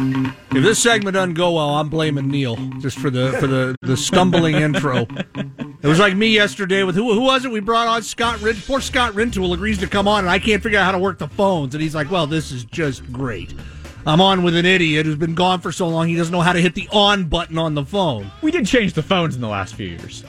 If this segment doesn't go well, I'm blaming Neil just for the stumbling intro. It was like me yesterday with who was it we brought on? Scott Rintoul. Poor Scott Rintoul agrees to come on, and I can't figure out how to work the phones. And he's like, well, this is just great. I'm on with an idiot who's been gone for so long, he doesn't know how to hit the on button on the phone. We did change the phones in the last few years.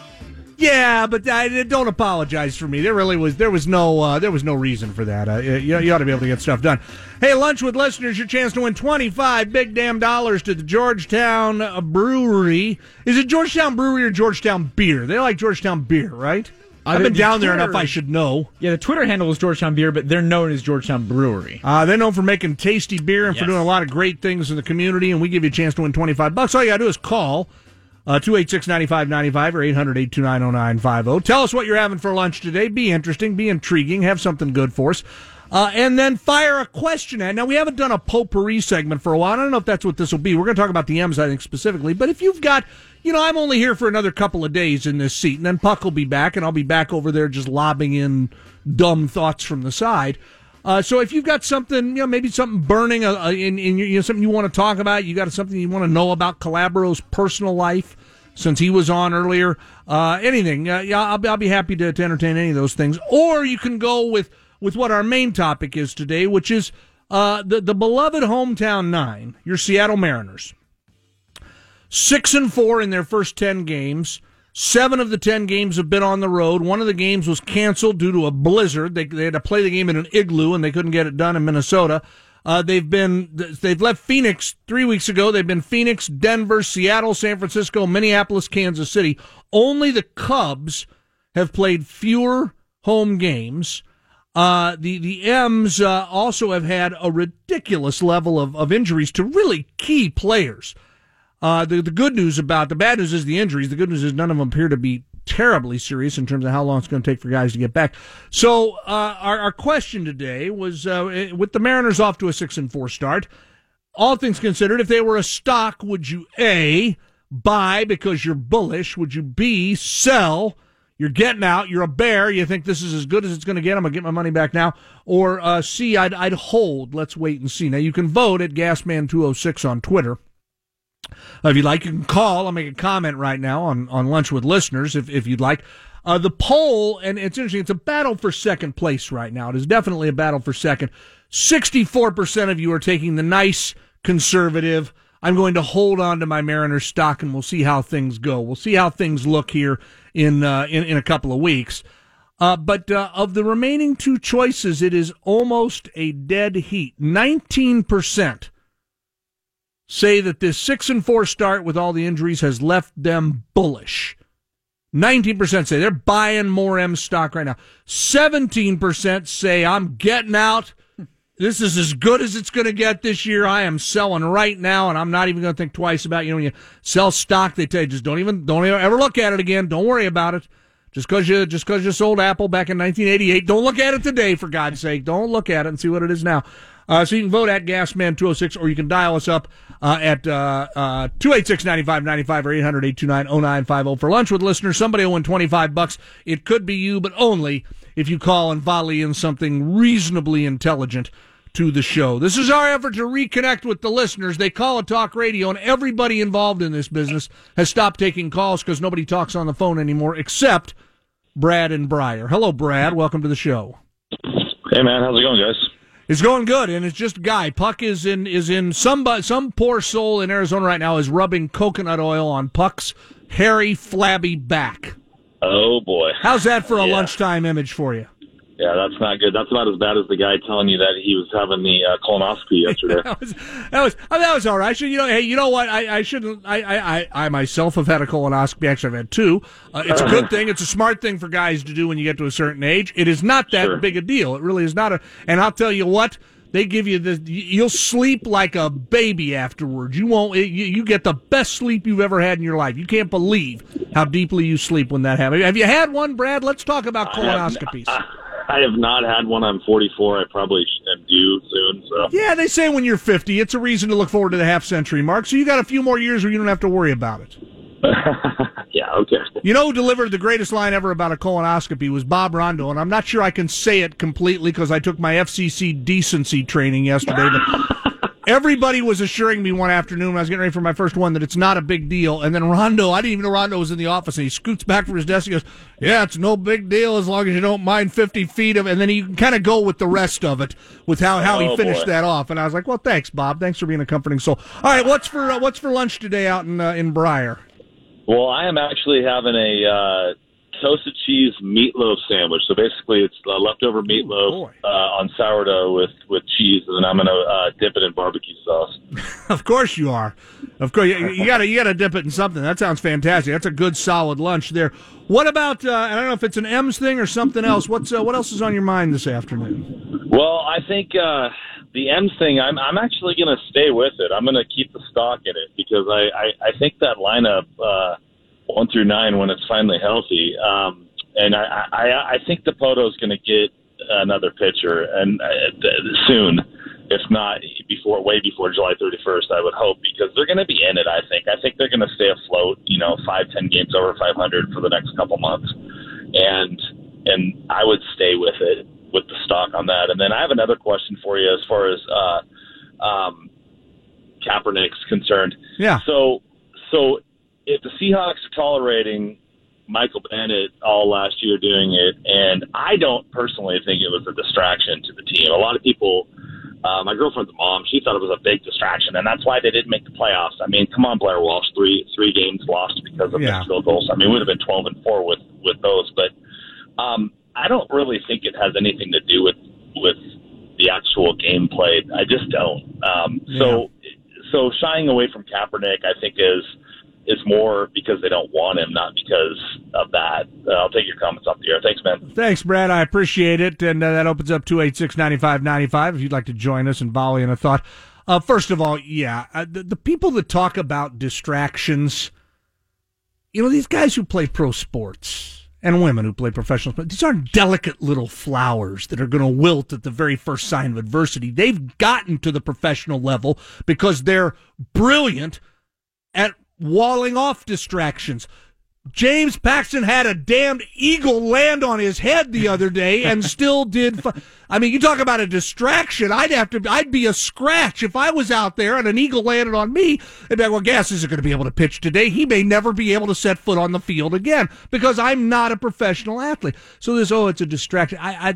Yeah, but don't apologize for me. There was no reason for that. You ought to be able to get stuff done. Hey, Lunch with Listeners, your chance to win $25 big damn dollars to the Georgetown Brewery. Is it Georgetown Brewery or Georgetown Beer? They like Georgetown Beer, right? I've been down there enough, I should know. Yeah, the Twitter handle is Georgetown Beer, but they're known as Georgetown Brewery. They're known for making tasty beer and for doing a lot of great things in the community, and we give you a chance to win $25. All you gotta do is call 286-9595 or 800-829-0950. Tell us what you're having for lunch today. Be interesting, be intriguing, have something good for us. And then fire a question at. Now, we haven't done a potpourri segment for a while. I don't know if that's what this will be. We're going to talk about the M's, I think, specifically. But if you've got, I'm only here for another couple of days in this seat, and then Puck will be back, and I'll be back over there just lobbing in dumb thoughts from the side. So if you've got something, maybe something burning, something you want to talk about, you got something you want to know about Calabro's personal life since he was on earlier, anything, I'll be happy to entertain any of those things. Or you can go with what our main topic is today, which is the beloved hometown nine, your Seattle Mariners. 6-4 in their first 10 games. 7 of the 10 games have been on the road. One of the games was canceled due to a blizzard. They had to play the game in an igloo, and they couldn't get it done in Minnesota. They've left Phoenix 3 weeks ago. They've been Phoenix, Denver, Seattle, San Francisco, Minneapolis, Kansas City. Only the Cubs have played fewer home games. The M's also have had a ridiculous level of injuries to really key players. The good news about the bad news is the injuries. The good news is none of them appear to be terribly serious in terms of how long it's going to take for guys to get back. So our question today was, with the Mariners off to a 6-4 start, all things considered, if they were a stock, would you A, buy because you're bullish? Would you B, sell? You're getting out. You're a bear. You think this is as good as it's going to get. I'm going to get my money back now. Or C, I'd hold. Let's wait and see. Now, you can vote at Gasman206 on Twitter. If you'd like, you can call. I'll make a comment right now on Lunch with Listeners if you'd like. The poll, and it's interesting, it's a battle for second place right now. It is definitely a battle for second. 64% of you are taking the nice conservative, I'm going to hold on to my Mariners stock, and we'll see how things go. We'll see how things look here in a couple of weeks. But of the remaining two choices, it is almost a dead heat. 19% say that this 6-4 start with all the injuries has left them bullish. 19% say they're buying more M stock right now. 17% say I'm getting out. This is as good as it's going to get this year. I am selling right now, and I'm not even going to think twice about it. When you sell stock, they tell you just don't even ever look at it again. Don't worry about it. Just because you sold Apple back in 1988, don't look at it today, for God's sake. Don't look at it and see what it is now. So you can vote at Gasman206, or you can dial us up at 286-9595 or 800-829-0950 for Lunch with Listeners. Somebody will win $25. It could be you, but only if you call and volley in something reasonably intelligent to the show. This is our effort to reconnect with the listeners. They call a talk radio, and everybody involved in this business has stopped taking calls because nobody talks on the phone anymore except Brad and Breyer. Hello, Brad. Welcome to the show. Hey, man. How's it going, guys? It's going good, and it's just a guy. Puck is in some poor soul in Arizona right now is rubbing coconut oil on Puck's hairy, flabby back. Oh, boy. How's that for a lunchtime image for you? Yeah, that's not good. That's about as bad as the guy telling you that he was having the colonoscopy yesterday. that was all right. You know what? I myself have had a colonoscopy. Actually, I've had two. It's a good thing. It's a smart thing for guys to do when you get to a certain age. It is not that big a deal. It really is not. And I'll tell you what. They give you this. You'll sleep like a baby afterwards. You won't. You get the best sleep you've ever had in your life. You can't believe how deeply you sleep when that happens. Have you had one, Brad? Let's talk about colonoscopies. I have not had one. I'm 44. I probably am due soon. So. Yeah, they say when you're 50, it's a reason to look forward to the half-century mark. So you got a few more years where you don't have to worry about it. Yeah, okay. You know who delivered the greatest line ever about a colonoscopy was Bob Rondo, and I'm not sure I can say it completely because I took my FCC decency training yesterday, but Everybody was assuring me one afternoon when I was getting ready for my first one that it's not a big deal. And then Rondo, I didn't even know Rondo was in the office, and he scoots back from his desk and goes, yeah, it's no big deal as long as you don't mind 50 feet of it. And then he can kind of go with the rest of it with how he finished that off. And I was like, well, thanks, Bob. Thanks for being a comforting soul. All right, what's for lunch today out in Briar? Well, I am actually having a toasted cheese meatloaf sandwich. So basically, it's leftover meatloaf on sourdough with cheese, and then I'm going to dip it in barbecue sauce. Of course you are. Of course you got to dip it in something. That sounds fantastic. That's a good solid lunch there. What about? I don't know if it's an M's thing or something else. What else is on your mind this afternoon? Well, I think the M's thing. I'm actually going to stay with it. I'm going to keep the stock in it because I think that lineup. 1 through 9 when it's finally healthy. And I think the Poto's going to get another pitcher and soon, if not way before July 31st, I would hope, because they're going to be in it. I think they're going to stay afloat, 5-10 games over 500 for the next couple months. And I would stay with it, with the stock on that. And then I have another question for you as far as Kaepernick's concerned. Yeah. So, if the Seahawks are tolerating Michael Bennett all last year doing it, and I don't personally think it was a distraction to the team. A lot of people, my girlfriend's mom, she thought it was a big distraction, and that's why they didn't make the playoffs. I mean, come on, Blair Walsh, three games lost because of missed field goals. I mean, it would have been 12-4 with those, but I don't really think it has anything to do with the actual game played. I just don't. So shying away from Kaepernick, I think is more because they don't want him, not because of that. I'll take your comments off the air. Thanks, man. Thanks, Brad. I appreciate it. And that opens up 286-9595 if you'd like to join us and volley in a thought. First of all, the people that talk about distractions, these guys who play pro sports and women who play professional sports, these aren't delicate little flowers that are going to wilt at the very first sign of adversity. They've gotten to the professional level because they're brilliant at walling off distractions. James Paxton had a damned eagle land on his head the other day and still did. You talk about a distraction. I'd be a scratch if I was out there and an eagle landed on me. They'd be like, well, Gas isn't going to be able to pitch today. He may never be able to set foot on the field again because I'm not a professional athlete. So this, it's a distraction. I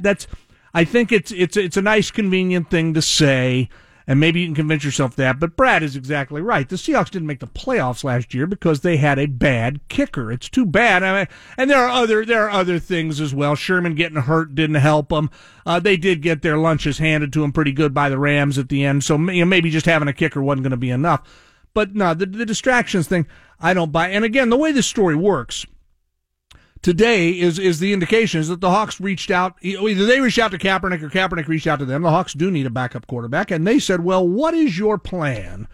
think it's a nice, convenient thing to say. And maybe you can convince yourself that, but Brad is exactly right. The Seahawks didn't make the playoffs last year because they had a bad kicker. It's too bad. And there are other things as well. Sherman getting hurt didn't help them. They did get their lunches handed to them pretty good by the Rams at the end. So maybe just having a kicker wasn't going to be enough. But no, the distractions thing, I don't buy. And again, the way this story works today is the indication is that the Hawks reached out. Either they reached out to Kaepernick or Kaepernick reached out to them. The Hawks do need a backup quarterback, and they said, "Well, what is your plan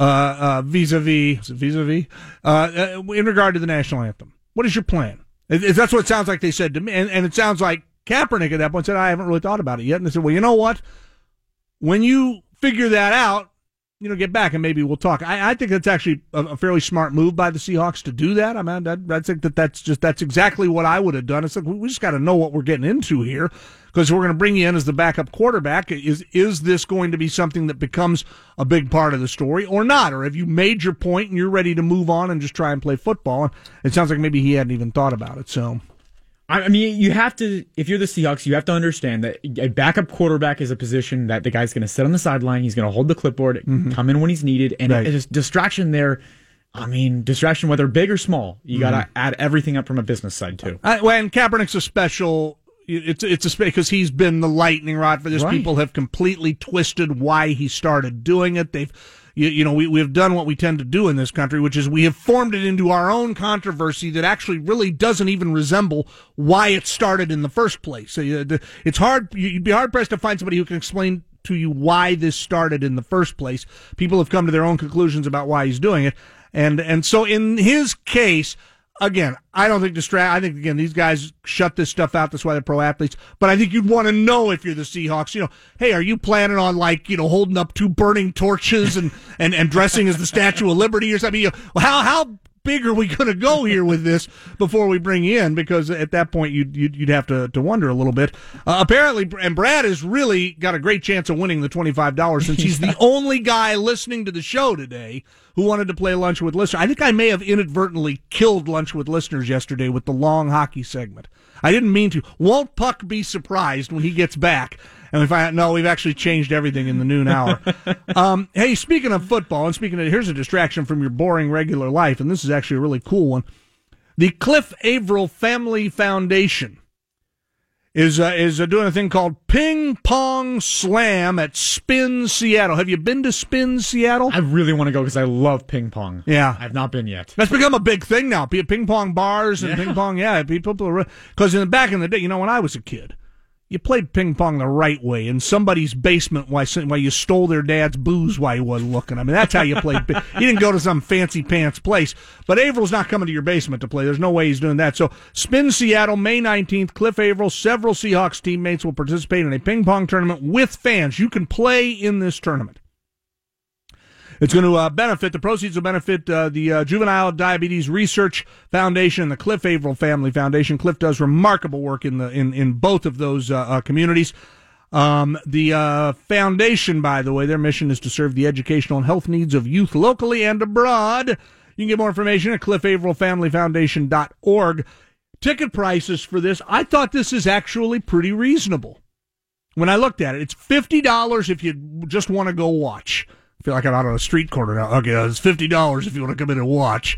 vis-a-vis in regard to the national anthem? What is your plan?" That's what it sounds like they said to me, and it sounds like Kaepernick at that point said, "I haven't really thought about it yet." And they said, "Well, you know what? When you figure that out, get back and maybe we'll talk." I think that's actually a fairly smart move by the Seahawks to do that. I mean, I think that's exactly what I would have done. It's like, we just got to know what we're getting into here, because we're going to bring you in as the backup quarterback. Is this going to be something that becomes a big part of the story or not? Or have you made your point and you're ready to move on and just try and play football? And it sounds like maybe he hadn't even thought about it, so... I mean, you have to, if you're the Seahawks, you have to understand that a backup quarterback is a position that the guy's going to sit on the sideline, he's going to hold the clipboard, come in when he's needed, and it's distraction there. I mean, distraction, whether big or small, you got to add everything up from a business side, too. And Kaepernick's a special, because he's been the lightning rod for this. Right. People have completely twisted why he started doing it. They've... We've done what we tend to do in this country, which is we have formed it into our own controversy that actually really doesn't even resemble why it started in the first place. So it's hard. You'd be hard-pressed to find somebody who can explain to you why this started in the first place. People have come to their own conclusions about why he's doing it. And so in his case... Again, I don't think these guys shut this stuff out. That's why they're pro athletes. But I think you'd want to know if you're the Seahawks, hey, are you planning on holding up 2 burning torches and dressing as the Statue of Liberty or something? How big are we going to go here with this before we bring you in? Because at that point, you'd have to wonder a little bit. Apparently, and Brad has really got a great chance of winning the $25 since he's the only guy listening to the show today who wanted to play Lunch with Listeners. I think I may have inadvertently killed Lunch with Listeners yesterday with the long hockey segment. I didn't mean to. Won't Puck be surprised when he gets back? And we find out, no, we've actually changed everything in the noon hour. Hey, speaking of football, and speaking of, here's a distraction from your boring regular life, and this is actually a really cool one. The Cliff Avril Family Foundation is doing a thing called Ping Pong Slam at Spin Seattle. Have you been to Spin Seattle? I really want to go because I love ping pong. Yeah. I've not been yet. That's become a big thing now. Ping pong bars and ping pong, people are, because back in the day, you know, when I was a kid, you played ping pong the right way in somebody's basement while you stole their dad's booze while he wasn't looking. I mean, that's how you played. You didn't go to some fancy pants place. But Avril's not coming to your basement to play. There's no way he's doing that. So Spin Seattle, May 19th, Cliff Avril, several Seahawks teammates will participate in a ping pong tournament with fans. You can play in this tournament. It's going to benefit, the proceeds will benefit the Juvenile Diabetes Research Foundation and the Cliff Avril Family Foundation. Cliff does remarkable work in both of those communities. The foundation, by the way, their mission is to serve the educational and health needs of youth locally and abroad. You can get more information at cliffavrillfamilyfoundation.org. Ticket prices for this, I thought this is actually pretty reasonable. When I looked at it, it's $50 if you just want to go watch. I feel like I'm out on a street corner now. Okay, it's $50 if you want to come in and watch.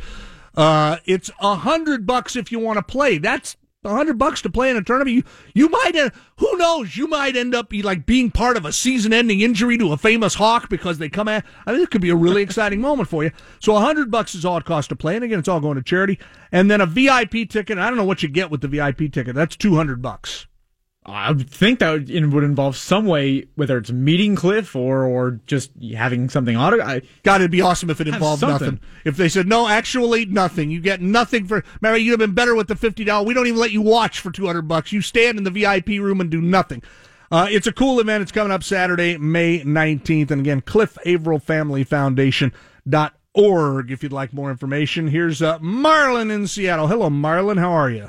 It's $100 if you want to play. That's $100 to play in a tournament. You might, who knows? You might end up being part of a season-ending injury to a famous Hawk because they come at. I think it could be a really exciting moment for you. So $100 is all it costs to play, and again, it's all going to charity. And then a VIP ticket. I don't know what you get with the VIP ticket. That's $200. I would think that would involve some way, whether it's meeting Cliff or just having something autographed. God, it'd be awesome if it involved nothing. If they said, no, actually nothing. You get nothing for... Mary, you'd have been better with the $50. We don't even let you watch for $200. You stand in the VIP room and do nothing. It's a cool event. It's coming up Saturday, May 19th. And again, cliffavrillfamilyfoundation.org if you'd like more information. Here's Marlon in Seattle. Hello, Marlon. How are you?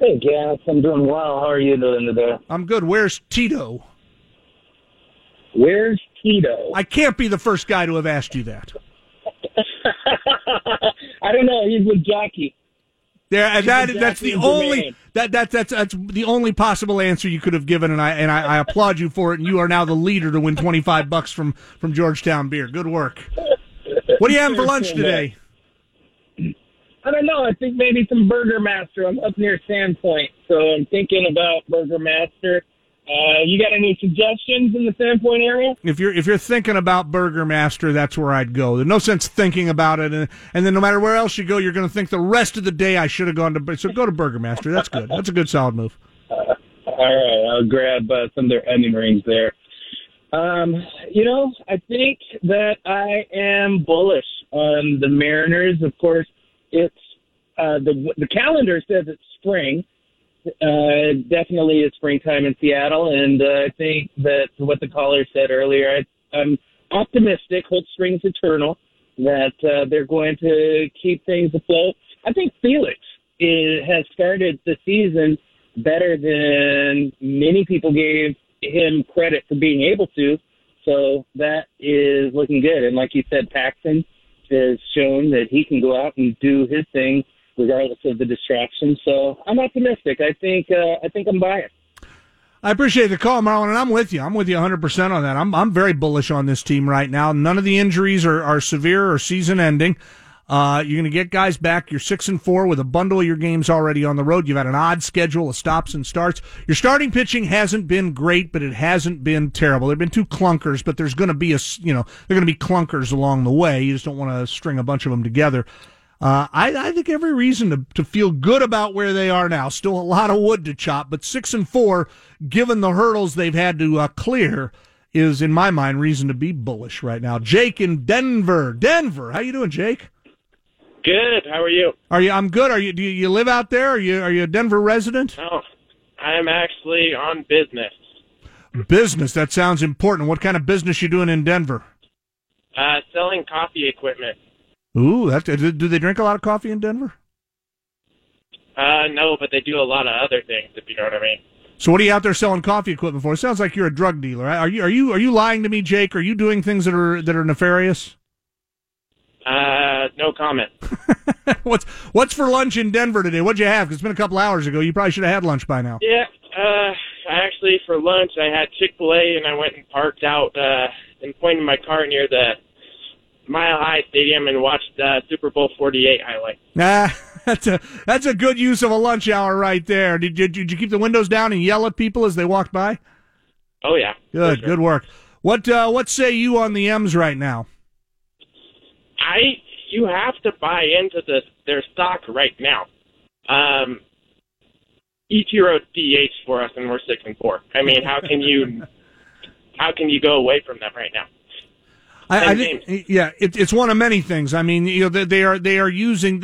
Hey, Gass, I'm doing well. How are you doing today? I'm good. Where's Tito? Where's Tito? I can't be the first guy to have asked you that. I don't know. He's with Jackie. Yeah, that's the only possible answer you could have given, and I applaud you for it. And you are now the leader to win $25 from Georgetown Beer. Good work. What are you having for lunch today? I don't know. I think maybe some Burger Master. I'm up near Sandpoint, so I'm thinking about Burger Master. You got any suggestions in the Sandpoint area? If you're thinking about Burger Master, that's where I'd go. There's no sense thinking about it, and then no matter where else you go, you're going to think the rest of the day I should have gone to. So go to Burger Master. That's good. That's a good solid move. All right, I'll grab some of their onion rings there. I think that I am bullish on the Mariners, of course. It's the calendar says it's spring. It definitely is springtime in Seattle, and I think that what the caller said earlier, I'm optimistic, hope springs eternal, that they're going to keep things afloat. I think Felix has started the season better than many people gave him credit for being able to, so that is looking good. And like you said, Paxton has shown that he can go out and do his thing regardless of the distraction. So I'm optimistic. I think I'm biased. I appreciate the call, Marlon, and I'm with you. I'm with you 100% on that. I'm very bullish on this team right now. None of the injuries are severe or season-ending. You're going to get guys back. You're 6-4 with a bundle of your games already on the road. You've had an odd schedule of stops and starts. Your starting pitching hasn't been great, but it hasn't been terrible. There've been two clunkers, but there's going to be there're going to be clunkers along the way. You just don't want to string a bunch of them together. I think every reason to feel good about where they are now. Still a lot of wood to chop, but 6-4, given the hurdles they've had to clear, is in my mind reason to be bullish right now. Jake in Denver. Denver, how you doing, Jake? Good. How are you? I'm good. Do you live out there? Are you a Denver resident? No, I'm actually on business. Business. That sounds important. What kind of business you doing in Denver? Selling coffee equipment. Ooh, that's good. Do they drink a lot of coffee in Denver? No, but they do a lot of other things, if you know what I mean. So what are you out there selling coffee equipment for? It sounds like you're a drug dealer. Are you lying to me, Jake? Are you doing things that are nefarious? No comment. What's for lunch in Denver today? What'd you have? 'Cause it's been a couple hours ago. You probably should have had lunch by now. Yeah. Actually, for lunch, I had Chick-fil-A, and I went and parked out and pointed my car near the Mile High Stadium and watched Super Bowl 48 highlights. That's a good use of a lunch hour right there. Did you keep the windows down and yell at people as they walked by? Oh yeah. Good, sure. Good work. What say you on the M's right now? You have to buy into their stock right now. Ichiro DH for us, and we're 6-4. I mean, how can you go away from them right now? It's one of many things. I mean, you know, they are using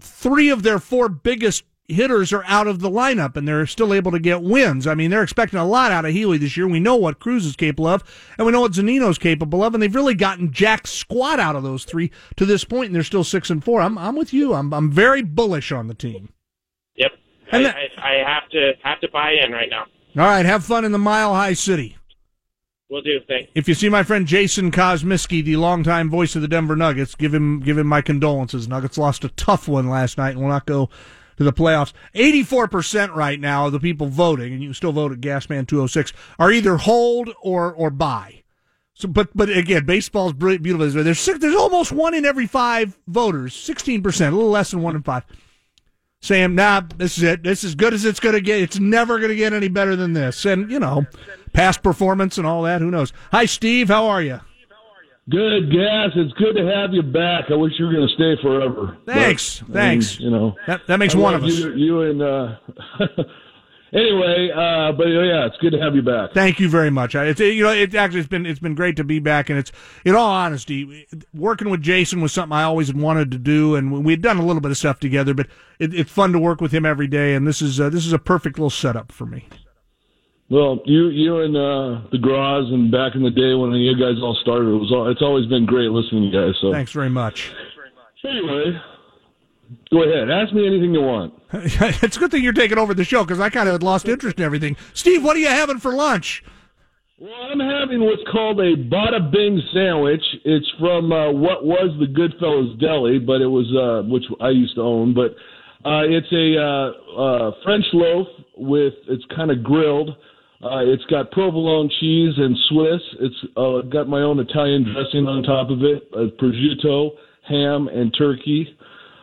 three of their four biggest hitters are out of the lineup, and they're still able to get wins. I mean, they're expecting a lot out of Healy this year. We know what Cruz is capable of, and we know what Zunino's capable of, and they've really gotten jack squat out of those three to this point, and they're still 6-4. I'm with you. I'm very bullish on the team. Yep, and I have to buy in right now. All right, have fun in the Mile High City. Will do, thanks. If you see my friend Jason Kosmiski, the longtime voice of the Denver Nuggets, give him my condolences. Nuggets lost a tough one last night and will not go to the playoffs. 84% right now of the people voting, and you can still vote at Gasman206, are either hold or buy. So, but again, baseball's beautiful. There's almost one in every five voters, 16%, a little less than one in five, saying, nah, this is it. This is as good as it's going to get. It's never going to get any better than this. And, you know, past performance and all that, who knows? Hi, Steve. How are you? Good, Gas. It's good to have you back. I wish you were going to stay forever. Thanks. Thanks. I mean, you know, that makes one of us. You and anyway, but yeah, it's good to have you back. Thank you very much. It's been great to be back, and it's, in all honesty, working with Jason was something I always wanted to do, and we had done a little bit of stuff together, but it's fun to work with him every day, and this is a perfect little setup for me. Well, you and the Graz, and back in the day when you guys all started, it's always been great listening to you guys. So thanks very much. Anyway, go ahead. Ask me anything you want. It's a good thing you're taking over the show, because I kind of had lost interest in everything. Steve, what are you having for lunch? Well, I'm having what's called a Bada Bing sandwich. It's from what was the Goodfellas Deli, but it was which I used to own, but it's a French loaf with it's kind of grilled. It's got provolone cheese and Swiss. It's got my own Italian dressing on top of it, prosciutto, ham, and turkey.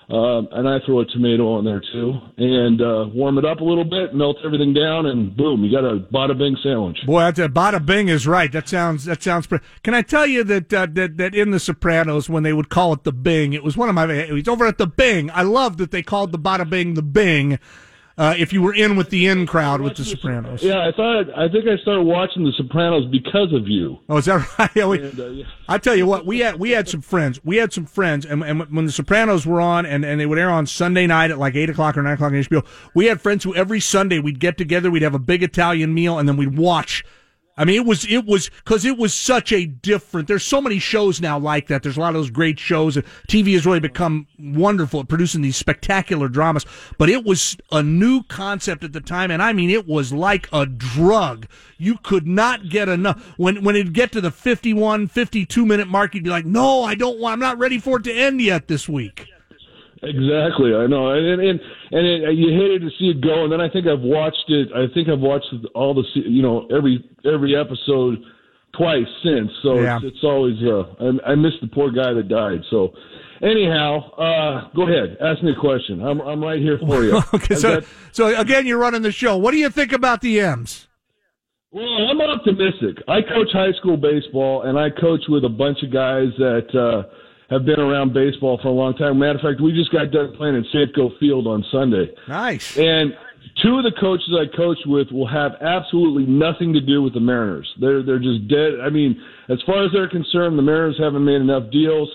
And I throw a tomato on there, too. And warm it up a little bit, melt everything down, and boom, you got a Bada Bing sandwich. Boy, Bada Bing is right. That sounds pretty. Can I tell you that in The Sopranos, when they would call it the Bing, it was one of my... It was over at the Bing. I love that they called the Bada Bing the Bing. If you were in with the in crowd with The Sopranos. Yeah, I think I started watching The Sopranos because of you. Oh, is that right? Yeah, yeah. I tell you what, we had some friends. We had some friends, and when The Sopranos were on, and they would air on Sunday night at like 8 o'clock or 9 o'clock on HBO, we had friends who every Sunday we'd get together, we'd have a big Italian meal, and then we'd watch. I mean, it was because it was such a different. There's so many shows now like that. There's a lot of those great shows. TV has really become wonderful at producing these spectacular dramas. But it was a new concept at the time, and I mean, it was like a drug. You could not get enough. When it'd get to the 51, 52-minute mark, you'd be like, no, I'm not ready for it to end yet this week. Exactly, I know, and you hated to see it go, and then I think I've watched it. I think I've watched all the, you know, every episode twice since. So yeah. It's always I miss the poor guy that died. So anyhow, go ahead, ask me a question. I'm right here for you. Okay, so again, you're running the show. What do you think about the M's? Well, I'm optimistic. I coach high school baseball, and I coach with a bunch of guys that. Have been around baseball for a long time. Matter of fact, we just got done playing in Safeco Field on Sunday. Nice. And two of the coaches I coach with will have absolutely nothing to do with the Mariners. They're just dead. I mean, as far as they're concerned, the Mariners haven't made enough deals.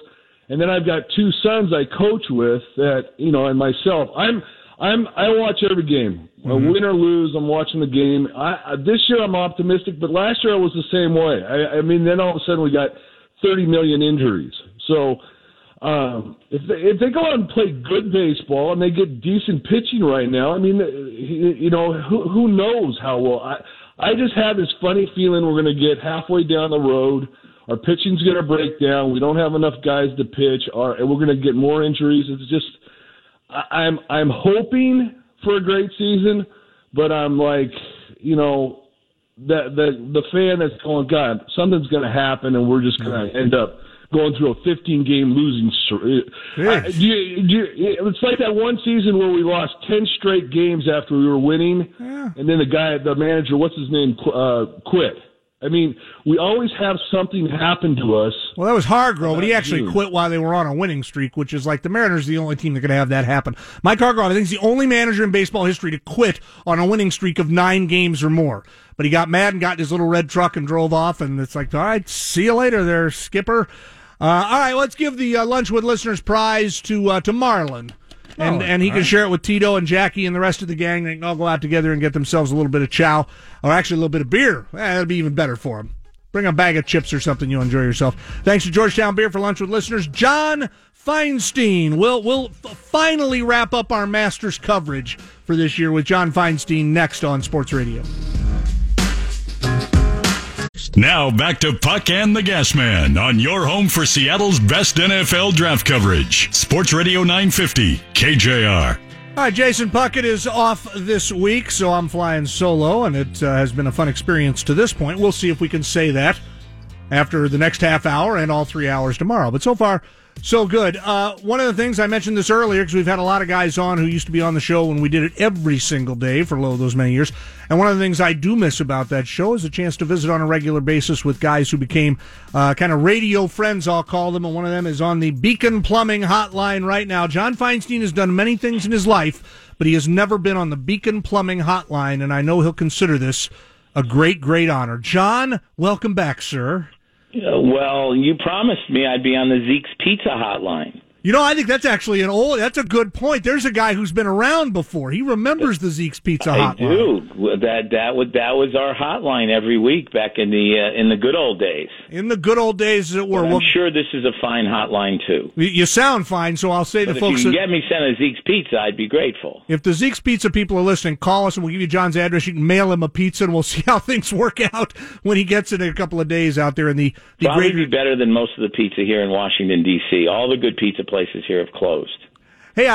And then I've got two sons I coach with that, you know, and myself. I watch every game. Mm-hmm. Win or lose, I'm watching the game. This year I'm optimistic, but last year I was the same way. I mean, then all of a sudden we got 30 million injuries. So If they go out and play good baseball and they get decent pitching right now, I mean, you know, who knows how well. I just have this funny feeling we're going to get halfway down the road. Our pitching's going to break down. We don't have enough guys to pitch. And we're going to get more injuries. It's just I'm hoping for a great season, but I'm like, you know, the fan that's going, God, something's going to happen, and we're just going to end up going through a 15-game losing streak. It's like that one season where we lost 10 straight games after we were winning, and then the manager, what's his name, quit. I mean, we always have something happen to us. Well, that was Hargrove, but he actually quit while they were on a winning streak, which is like the Mariners the only team that could have that happen. Mike Hargrove, I think, is the only manager in baseball history to quit on a winning streak of 9 games or more. But he got mad and got in his little red truck and drove off, and it's like, all right, see you later there, Skipper. All right, let's give the Lunch with Listeners prize to Marlon. And he can share it with Tito and Jackie and the rest of the gang. They can all go out together and get themselves a little bit of chow, or actually a little bit of beer. That'll be even better for them. Bring a bag of chips or something. You'll enjoy yourself. Thanks to Georgetown Beer for Lunch with Listeners. John Feinstein. We'll finally wrap up our Masters coverage for this year with John Feinstein next on Sports Radio. Now back to Puck and the Gas Man on your home for Seattle's best NFL draft coverage. Sports Radio 950, KJR. All right, Jason Puckett is off this week, so I'm flying solo, and it has been a fun experience to this point. We'll see if we can say that after the next half hour and all 3 hours tomorrow. But so far, so good. One of the things, I mentioned this earlier because we've had a lot of guys on who used to be on the show when we did it every single day for those many years. And one of the things I do miss about that show is a chance to visit on a regular basis with guys who became kind of radio friends, I'll call them. And one of them is on the Beacon Plumbing hotline right now. John Feinstein has done many things in his life, but he has never been on the Beacon Plumbing hotline. And I know he'll consider this a great, great honor. John, welcome back, sir. Well, you promised me I'd be on the Zeke's Pizza hotline. You know, I think that's actually that's a good point. There's a guy who's been around before. He remembers the Zeke's Pizza hotline. I do. That was our hotline every week back in the good old days. In the good old days, as it were. Well, I'm sure this is a fine hotline too. You sound fine, so I'll say to folks, if you can get me sent a Zeke's Pizza, I'd be grateful. If the Zeke's Pizza people are listening, call us and we'll give you John's address. You can mail him a pizza, and we'll see how things work out when he gets it in a couple of days out there in the probably be better than most of the pizza here in Washington D.C. All the good pizza places here have closed. Hey,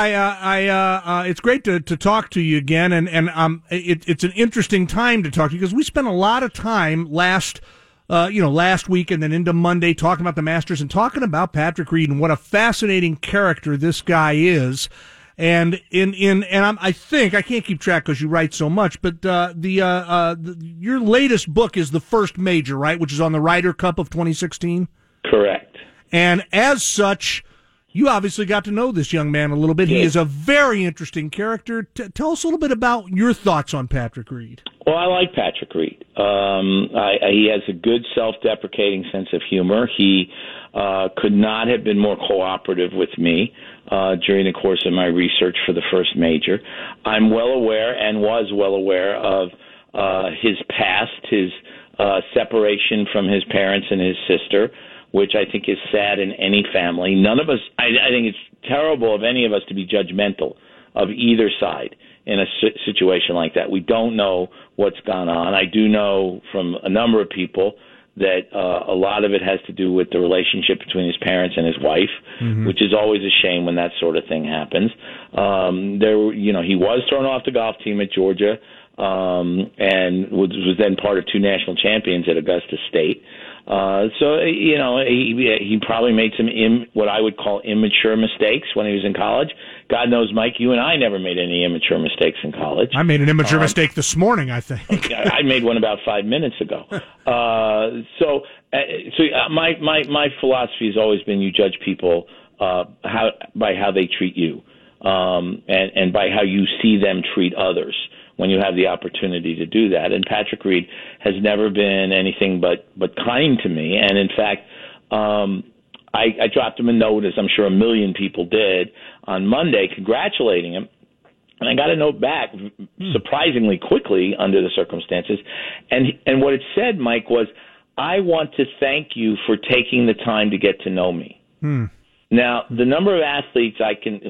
it's great to talk to you again, and it's an interesting time to talk to you because we spent a lot of time last week and then into Monday talking about the Masters and talking about Patrick Reed and what a fascinating character this guy is. And I think I can't keep track because you write so much, but your latest book is The First Major, right, which is on the Ryder Cup of 2016. Correct. And as such, you obviously got to know this young man a little bit. He is a very interesting character. Tell us a little bit about your thoughts on Patrick Reed. Well, I like Patrick Reed. He has a good self-deprecating sense of humor. He could not have been more cooperative with me during the course of my research for The First Major. I'm well aware and was well aware of his past, his separation from his parents and his sister, which I think is sad in any family. None of us, I think it's terrible of any of us to be judgmental of either side in a situation like that. We don't know what's gone on. I do know from a number of people that a lot of it has to do with the relationship between his parents and his wife, which is always a shame when that sort of thing happens. He was thrown off the golf team at Georgia and was then part of 2 national champions at Augusta State. He probably made some what I would call immature mistakes when he was in college. God knows, Mike, you and I never made any immature mistakes in college. I made an immature mistake this morning, I think. I made one about 5 minutes ago. My philosophy has always been: you judge people by how they treat you, and by how you see them treat others, when you have the opportunity to do that. And Patrick Reed has never been anything but kind to me. And in fact, I dropped him a note, as I'm sure a million people did, on Monday congratulating him. And I got a note back surprisingly quickly under the circumstances. And what it said, Mike, was, I want to thank you for taking the time to get to know me. Now, the number of athletes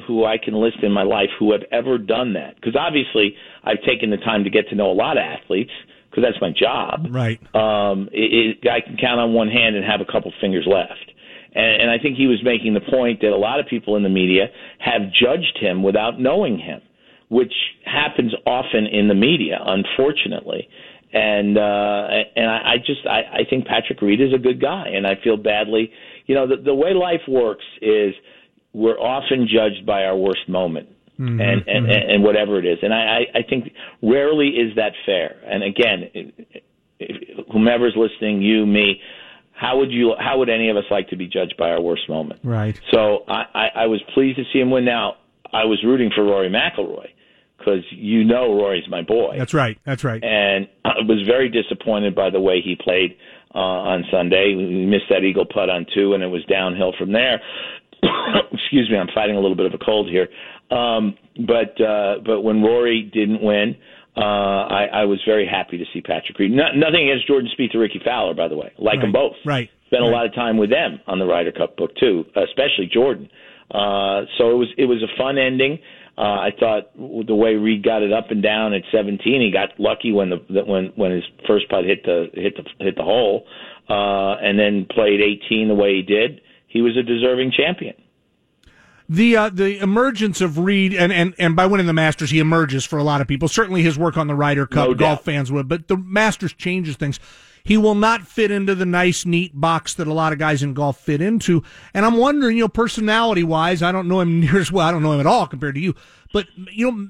who I can list in my life who have ever done that, because obviously I've taken the time to get to know a lot of athletes, because that's my job. Right. I can count on one hand and have a couple fingers left. And I think he was making the point that a lot of people in the media have judged him without knowing him, which happens often in the media, unfortunately. And I think Patrick Reed is a good guy, and I feel badly. You know, the way life works is we're often judged by our worst moment, and whatever it is. And I think rarely is that fair. And again, whomever's listening, you, me, how would any of us like to be judged by our worst moment? Right. So I was pleased to see him win. Now, I was rooting for Rory McIlroy, because you know Rory's my boy. That's right. And I was very disappointed by the way he played on Sunday. We missed that eagle putt on two, and it was downhill from there. Excuse me, I'm fighting a little bit of a cold here. But when Rory didn't win, I was very happy to see Patrick Reed. Nothing against Jordan Spieth or Ricky Fowler, by the way. Like them both. Right. Spent a lot of time with them on the Ryder Cup book, too, especially Jordan. So it was a fun ending. I thought the way Reed got it up and down at 17, he got lucky when his first putt hit the hole, and then played 18 the way he did. He was a deserving champion. The emergence of Reed, and by winning the Masters, he emerges for a lot of people. Certainly his work on the Ryder Cup, no golf fans would, but the Masters changes things. He will not fit into the nice, neat box that a lot of guys in golf fit into. And I'm wondering, personality-wise, I don't know him near as well. I don't know him at all compared to you. But,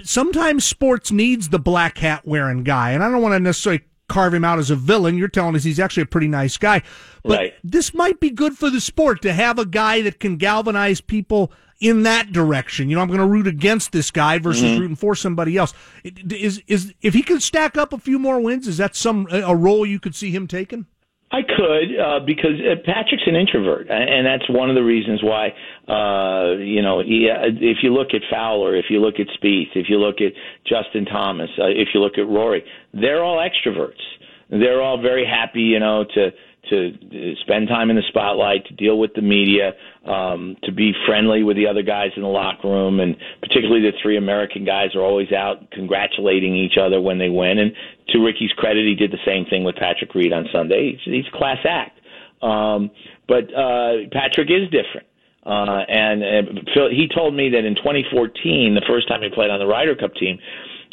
sometimes sports needs the black hat-wearing guy. And I don't want to necessarily carve him out as a villain. You're telling us he's actually a pretty nice guy. But This might be good for the sport to have a guy that can galvanize people in that direction. I'm going to root against this guy versus rooting for somebody else. Is if he could stack up a few more wins, is that a role you could see him taking? I could, because Patrick's an introvert, and that's one of the reasons why, if you look at Fowler, if you look at Spieth, if you look at Justin Thomas, if you look at Rory, they're all extroverts. They're all very happy, to spend time in the spotlight, to deal with the media, to be friendly with the other guys in the locker room, and particularly the three American guys are always out congratulating each other when they win. And to Ricky's credit, he did the same thing with Patrick Reed on Sunday. He's a class act. But Patrick is different. And Phil, he told me that in 2014, the first time he played on the Ryder Cup team,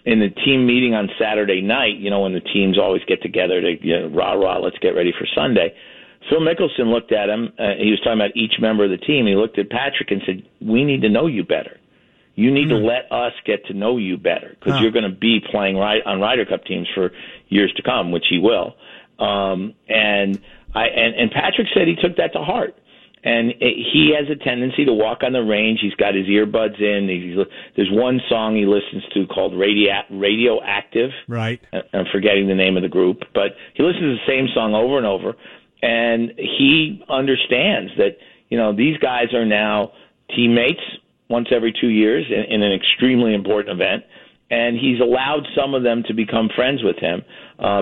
in the team meeting on Saturday night, when the teams always get together to rah-rah, let's get ready for Sunday, Phil Mickelson looked at him. He was talking about each member of the team. He looked at Patrick and said, we need to know you better. You need to let us get to know you better, because you're going to be playing on Ryder Cup teams for years to come, which he will. And Patrick said he took that to heart. And he has a tendency to walk on the range. He's got his earbuds in. There's one song he listens to called Radioactive. Right. I'm forgetting the name of the group. But he listens to the same song over and over. And he understands that, these guys are now teammates once every 2 years in an extremely important event. And he's allowed some of them to become friends with him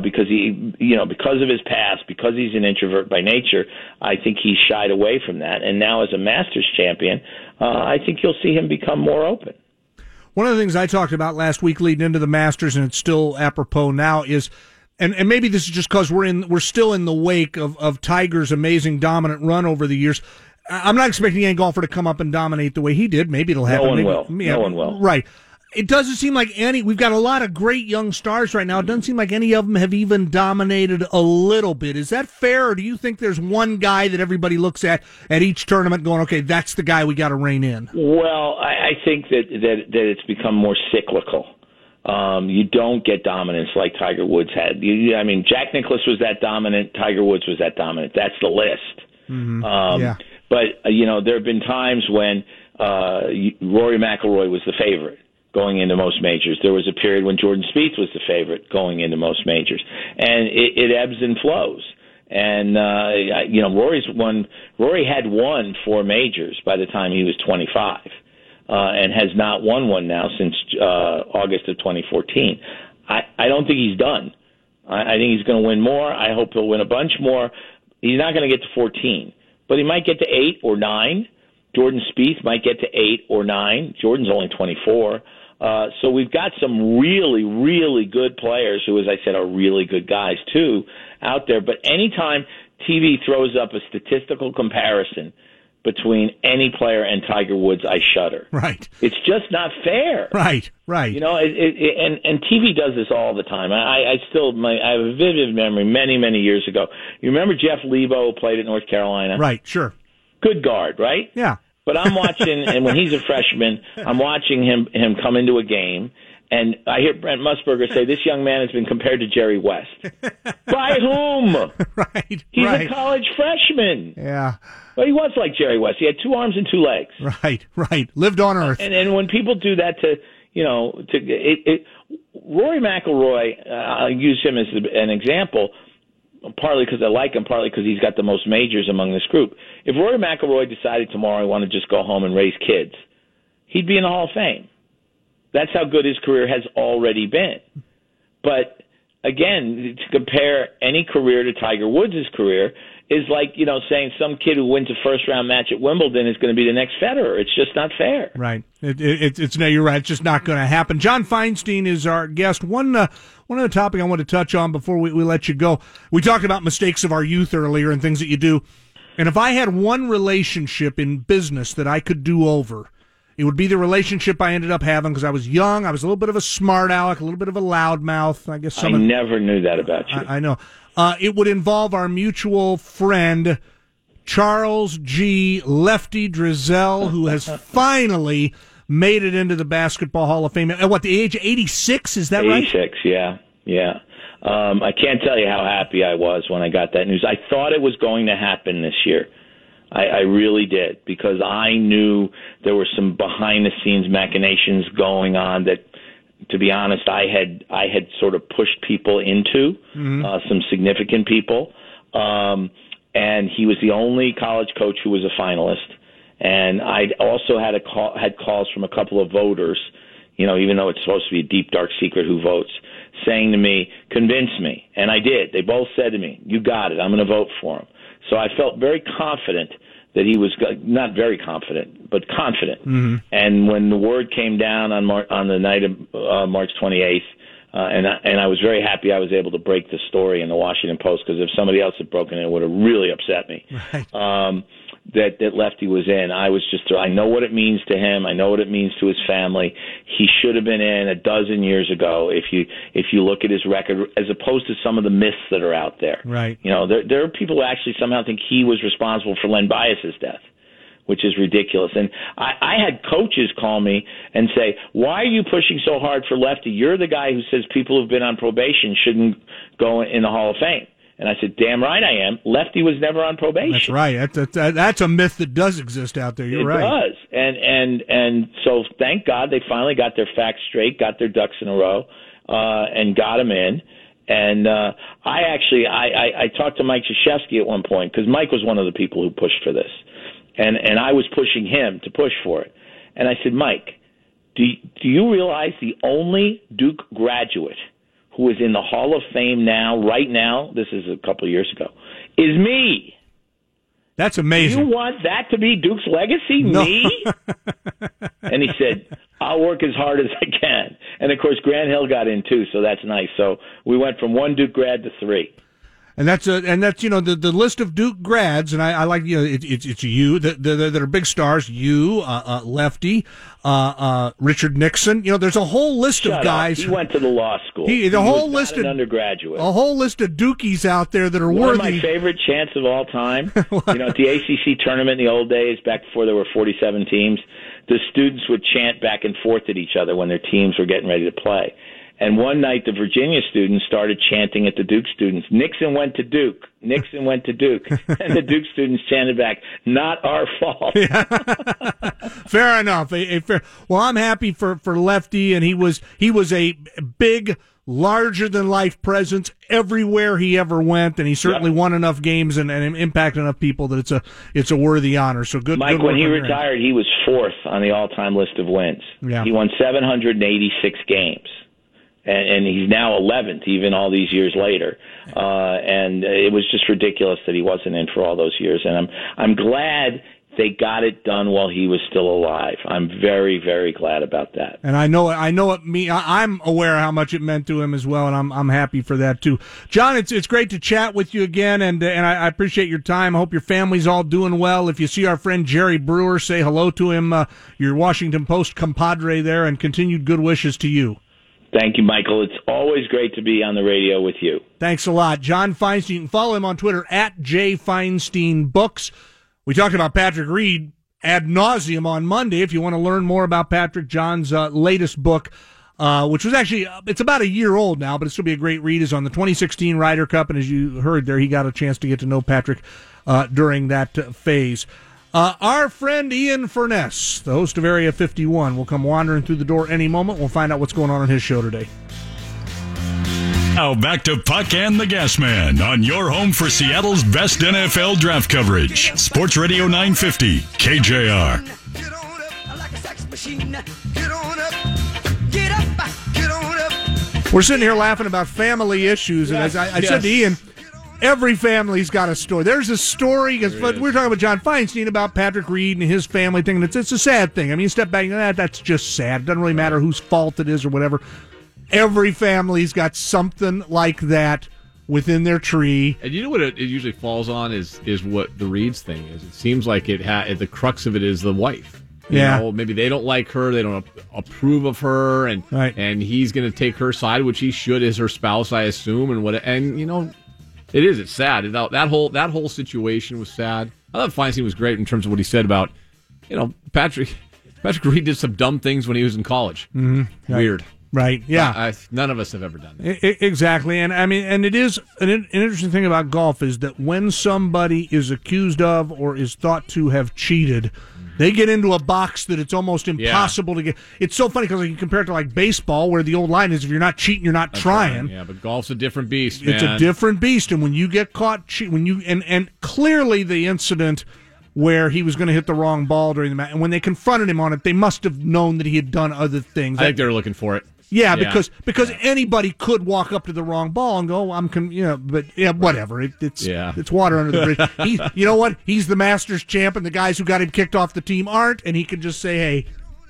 because he, because of his past, because he's an introvert by nature. I think he shied away from that. And now, as a Masters champion, I think you'll see him become more open. One of the things I talked about last week leading into the Masters, and it's still apropos now, is, and maybe this is just because we're still in the wake of Tiger's amazing dominant run over the years. I'm not expecting any golfer to come up and dominate the way he did. Maybe it'll happen. No one will. Right. It doesn't seem like we've got a lot of great young stars right now. It doesn't seem like any of them have even dominated a little bit. Is that fair, or do you think there's one guy that everybody looks at each tournament going, okay, that's the guy we got to rein in? Well, I think that it's become more cyclical. You don't get dominance like Tiger Woods had. Jack Nicklaus was that dominant. Tiger Woods was that dominant. That's the list. But, there have been times when Rory McIlroy was the favorite going into most majors. There was a period when Jordan Spieth was the favorite going into most majors. And it ebbs and flows. And, Rory had won four majors by the time he was 25 and has not won one now since August of 2014. I don't think he's done. I think he's going to win more. I hope he'll win a bunch more. He's not going to get to 14, but he might get to 8 or 9. Jordan Spieth might get to 8 or 9. Jordan's only 24. So we've got some really, really good players who, as I said, are really good guys, too, out there. But anytime TV throws up a statistical comparison between any player and Tiger Woods, I shudder. Right. It's just not fair. Right, right. You know, and TV does this all the time. I have a vivid memory many, many years ago. You remember Jeff Lebo played at North Carolina? Right, sure. Good guard, right? Yeah. But I'm watching, and when he's a freshman, I'm watching him come into a game, and I hear Brent Musburger say, this young man has been compared to Jerry West. By whom? Right. He's a college freshman. Yeah. Well, he was like Jerry West. He had 2 arms and 2 legs. Right, right. Lived on Earth. And when people do that to, you know, Rory McIlroy, I'll use him as an example, partly because I like him, partly because he's got the most majors among this group. If Rory McIlroy decided tomorrow he wanted to just go home and raise kids, he'd be in the Hall of Fame. That's how good his career has already been. But, again, to compare any career to Tiger Woods' career is like, you know, saying some kid who wins a first-round match at Wimbledon is going to be the next Federer. It's just not fair. Right. No, you're right. It's just not going to happen. John Feinstein is our guest. One other topic I want to touch on before we let you go. We talked about mistakes of our youth earlier and things that you do. And if I had one relationship in business that I could do over, it would be the relationship I ended up having because I was young. I was a little bit of a smart aleck, a little bit of a loudmouth. I guess someone, I never knew that about you. I know. It would involve our mutual friend, Charles G. Lefty Driesell, who has finally made it into the Basketball Hall of Fame. At what, the age of 86? Is that right? 86, yeah. Yeah. I can't tell you how happy I was when I got that news. I thought it was going to happen this year. I really did, because I knew there were some behind-the-scenes machinations going on that, to be honest, I had sort of pushed people into, some significant people, and he was the only college coach who was a finalist. And I also had calls from a couple of voters, you know, even though it's supposed to be a deep, dark secret who votes, saying to me, convince me. And I did. They both said to me, you got it. I'm going to vote for him. So I felt very confident that he was not very confident, but confident. Mm-hmm. And when the word came down on the night of March 28th, and I was very happy I was able to break the story in the Washington Post, because if somebody else had broken it would have really upset me. Right. That Lefty was in. I was just, I know what it means to him. I know what it means to his family. He should have been in 12 years ago if you look at his record, as opposed to some of the myths that are out there. Right. You know, there are people who actually somehow think he was responsible for Len Bias's death, which is ridiculous. And I had coaches call me and say, why are you pushing so hard for Lefty? You're the guy who says people who've been on probation shouldn't go in the Hall of Fame. And I said, damn right I am. Lefty was never on probation. That's right. That's a myth that does exist out there. You're right. It does. And so thank God they finally got their facts straight, got their ducks in a row, and got him in. And I talked to Mike Krzyzewski at one point, because Mike was one of the people who pushed for this. And I was pushing him to push for it. And I said, Mike, do you realize the only Duke graduate who is in the Hall of Fame now, right now, this is a couple of years ago, is me. That's amazing. You want that to be Duke's legacy? No. Me? And he said, I'll work as hard as I can. And, of course, Grant Hill got in, too, so that's nice. So we went from 1 Duke grad to 3. And that's you know, the list of Duke grads, and I like, you know, it's you that are big stars, you, Lefty, Richard Nixon. You know, there's a whole list of guys. He went to the law school. The whole list of undergraduate. A whole list of Dukies out there that are worthy. One of my favorite chants of all time. You know, at the ACC tournament in the old days, back before there were 47 teams, the students would chant back and forth at each other when their teams were getting ready to play. And one night, the Virginia students started chanting at the Duke students, Nixon went to Duke, Nixon went to Duke. And the Duke students chanted back, not our fault. Yeah. Fair enough. Well, I'm happy for Lefty, and he was a big, larger-than-life presence everywhere he ever went, and he certainly won enough games and impacted enough people that it's a worthy honor. So good, Mike, good when he retired, he was 4th on the all-time list of wins. Yeah. He won 786 games. And he's now 11th, even all these years later. And it was just ridiculous that he wasn't in for all those years. And I'm glad They got it done while he was still alive. I'm very, very glad about that. And I know it. I'm aware how much it meant to him as well, and I'm happy for that too. John, it's great to chat with you again, and I appreciate your time. I hope your family's all doing well. If you see our friend Jerry Brewer, say hello to him. Your Washington Post compadre there, and continued good wishes to you. Thank you, Michael. It's always great to be on the radio with you. Thanks a lot. John Feinstein, you can follow him on Twitter at JFeinsteinBooks. We talked about Patrick Reed ad nauseum on Monday. If you want to learn more about Patrick, John's latest book, which was actually, it's about a year old now, but it's going to be a great read, is on the 2016 Ryder Cup. And as you heard there, he got a chance to get to know Patrick during that phase. Our friend Ian Furness, the host of Area 51, will come wandering through the door any moment. We'll find out what's going on his show today. Now back to Puck and the Gas Man on your home for Seattle's best NFL draft coverage. Sports Radio 950, KJR. Get on up, I like a sex machine. Get on up, get up, get on up. We're sitting here laughing about family issues, and as I said to Ian, every family's got a story. There's a story. We're talking about John Feinstein, about Patrick Reed and his family thing, and it's a sad thing. I mean, you step back and that's just sad. It doesn't really matter whose fault it is or whatever. Every family's got something like that within their tree. And you know what it usually falls on is what the Reed's thing is. It seems like the crux of it is the wife. You know, maybe they don't like her, they don't approve of her, and he's going to take her side, which he should as her spouse, I assume, It is. It's sad. That whole situation was sad. I thought Feinstein was great in terms of what he said about, Patrick Reed did some dumb things when he was in college. Mm-hmm. Weird. Right. Yeah. None of us have ever done that. Exactly. And I mean, and it is an interesting thing about golf is that when somebody is accused of or is thought to have cheated, they get into a box that it's almost impossible to get. It's so funny because you compare it to like baseball, where the old line is, if you're not cheating, you're not trying. Yeah, but golf's a different beast, man. It's a different beast, and when you get caught cheating, and clearly the incident where he was going to hit the wrong ball during the match, and when they confronted him on it, they must have known that he had done other things. I think they were looking for it. Yeah, because anybody could walk up to the wrong ball and go, whatever. It's water under the bridge. You know what? He's the Masters champ, and the guys who got him kicked off the team aren't, and he can just say, hey,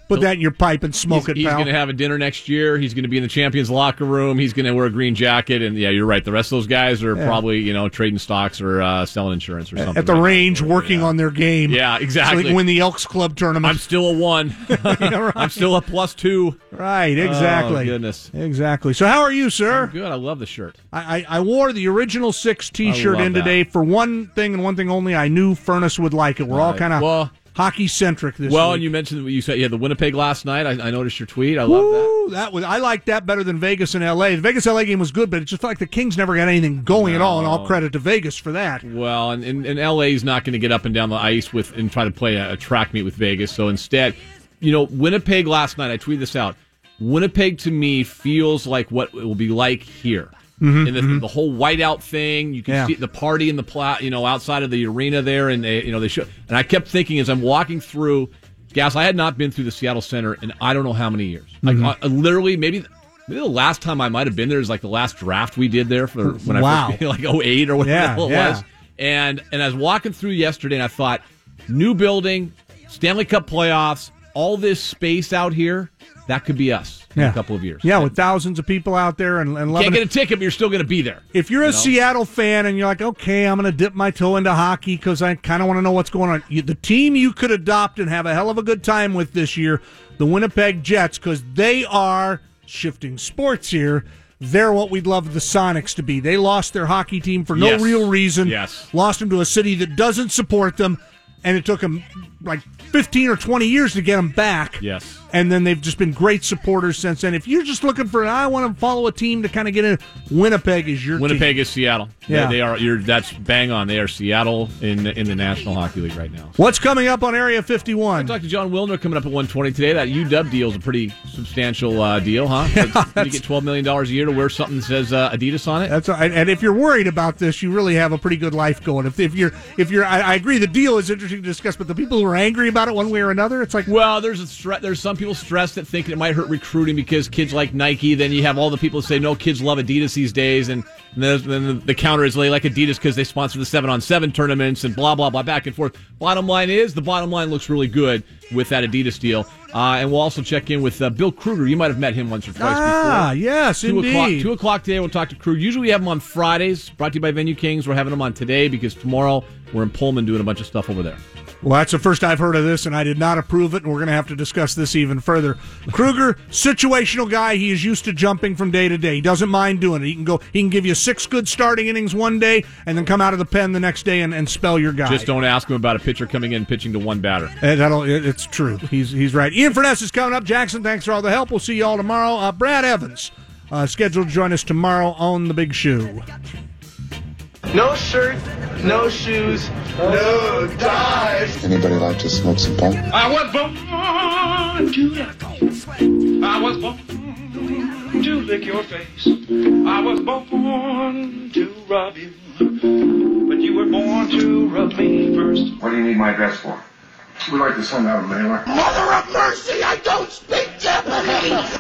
put that in your pipe and smoke it, pal. He's going to have a dinner next year. He's going to be in the Champions locker room. He's going to wear a green jacket, and yeah, you're right. The rest of those guys are probably trading stocks or selling insurance or something. At the range, working on their game. Yeah, exactly. So they can win the Elks Club tournament. I'm still a 1. Right. I'm still a +2. Right, exactly. Oh, goodness. Exactly. So how are you, sir? I'm good. I love the shirt. I wore the original 6 T-shirt in today for one thing and one thing only. I knew Furness would like it. We're all kind of... Well, hockey-centric this week. Well, and you mentioned what you said. You had the Winnipeg last night. I noticed your tweet. I love that. I liked that better than Vegas and L.A. The Vegas-L.A. game was good, but it just felt like the Kings never got anything going at all, and all credit to Vegas for that. Well, and L.A.'s not going to get up and down the ice and try to play a track meet with Vegas. So instead, Winnipeg last night, I tweeted this out. Winnipeg, to me, feels like what it will be like here. Mm-hmm, and the whole whiteout thing, you can see the party in the outside of the arena there, and they show. And I kept thinking as I'm walking through, Gas, I had not been through the Seattle Center in I don't know how many years. Mm-hmm. Like literally, maybe the last time I might have been there is like the last draft we did there for when I was like 2008 or whatever it was. And I was walking through yesterday, and I thought, new building, Stanley Cup playoffs, all this space out here. That could be us in a couple of years. Yeah, with thousands of people out there and loving it. Can't get a ticket, but you're still going to be there. If you're a Seattle fan and you're like, okay, I'm going to dip my toe into hockey because I kind of want to know what's going on. The team you could adopt and have a hell of a good time with this year, the Winnipeg Jets, because they are shifting sports here. They're what we'd love the Sonics to be. They lost their hockey team for no real reason. Yes. Lost them to a city that doesn't support them. And it took them like 15 or 20 years to get them back. Yes. And then they've just been great supporters since then. If you're just looking for, I want to follow a team to kind of get in, Winnipeg is your team. Winnipeg is Seattle. Yeah. They are. That's bang on. They are Seattle in the National Hockey League right now. What's coming up on Area 51? I talked to John Wilner coming up at 1:20 today. That UW deal is a pretty substantial deal, huh? Yeah, you get $12 million a year to wear something that says Adidas on it. And if you're worried about this, you really have a pretty good life going. If you're, I agree, the deal is interesting to discuss, but the people who are angry about about it one way or another? It's like, well, there's some people stressed that think it might hurt recruiting because kids like Nike. Then you have all the people that say, no, kids love Adidas these days. And then the counter is they like Adidas because they sponsor the 7-on-7 tournaments and blah, blah, blah, back and forth. Bottom line is, the bottom line looks really good with that Adidas deal. And we'll also check in with Bill Kruger. You might have met him once or twice before. Ah, yes, indeed. 2:00 today, we'll talk to Kruger. Usually we have him on Fridays, brought to you by Venue Kings. We're having him on today because tomorrow we're in Pullman doing a bunch of stuff over there. Well, that's the first I've heard of this, and I did not approve it, and we're going to have to discuss this even further. Kruger, situational guy. He is used to jumping from day to day. He doesn't mind doing it. He can give you 6 good starting innings one day and then come out of the pen the next day and spell your guy. Just don't ask him about a pitcher coming in and pitching to one batter. It's true. He's right. Ian Furness is coming up. Jackson, thanks for all the help. We'll see you all tomorrow. Brad Evans scheduled to join us tomorrow on The Big Shoe. No shirt, no shoes, no ties. Anybody like to smoke some punk? I was born to lick. I was born to lick your face. I was born to rob you. But you were born to rob me first. What do you need my address for? We like to send out a mailer. Mother of mercy, I don't speak Japanese!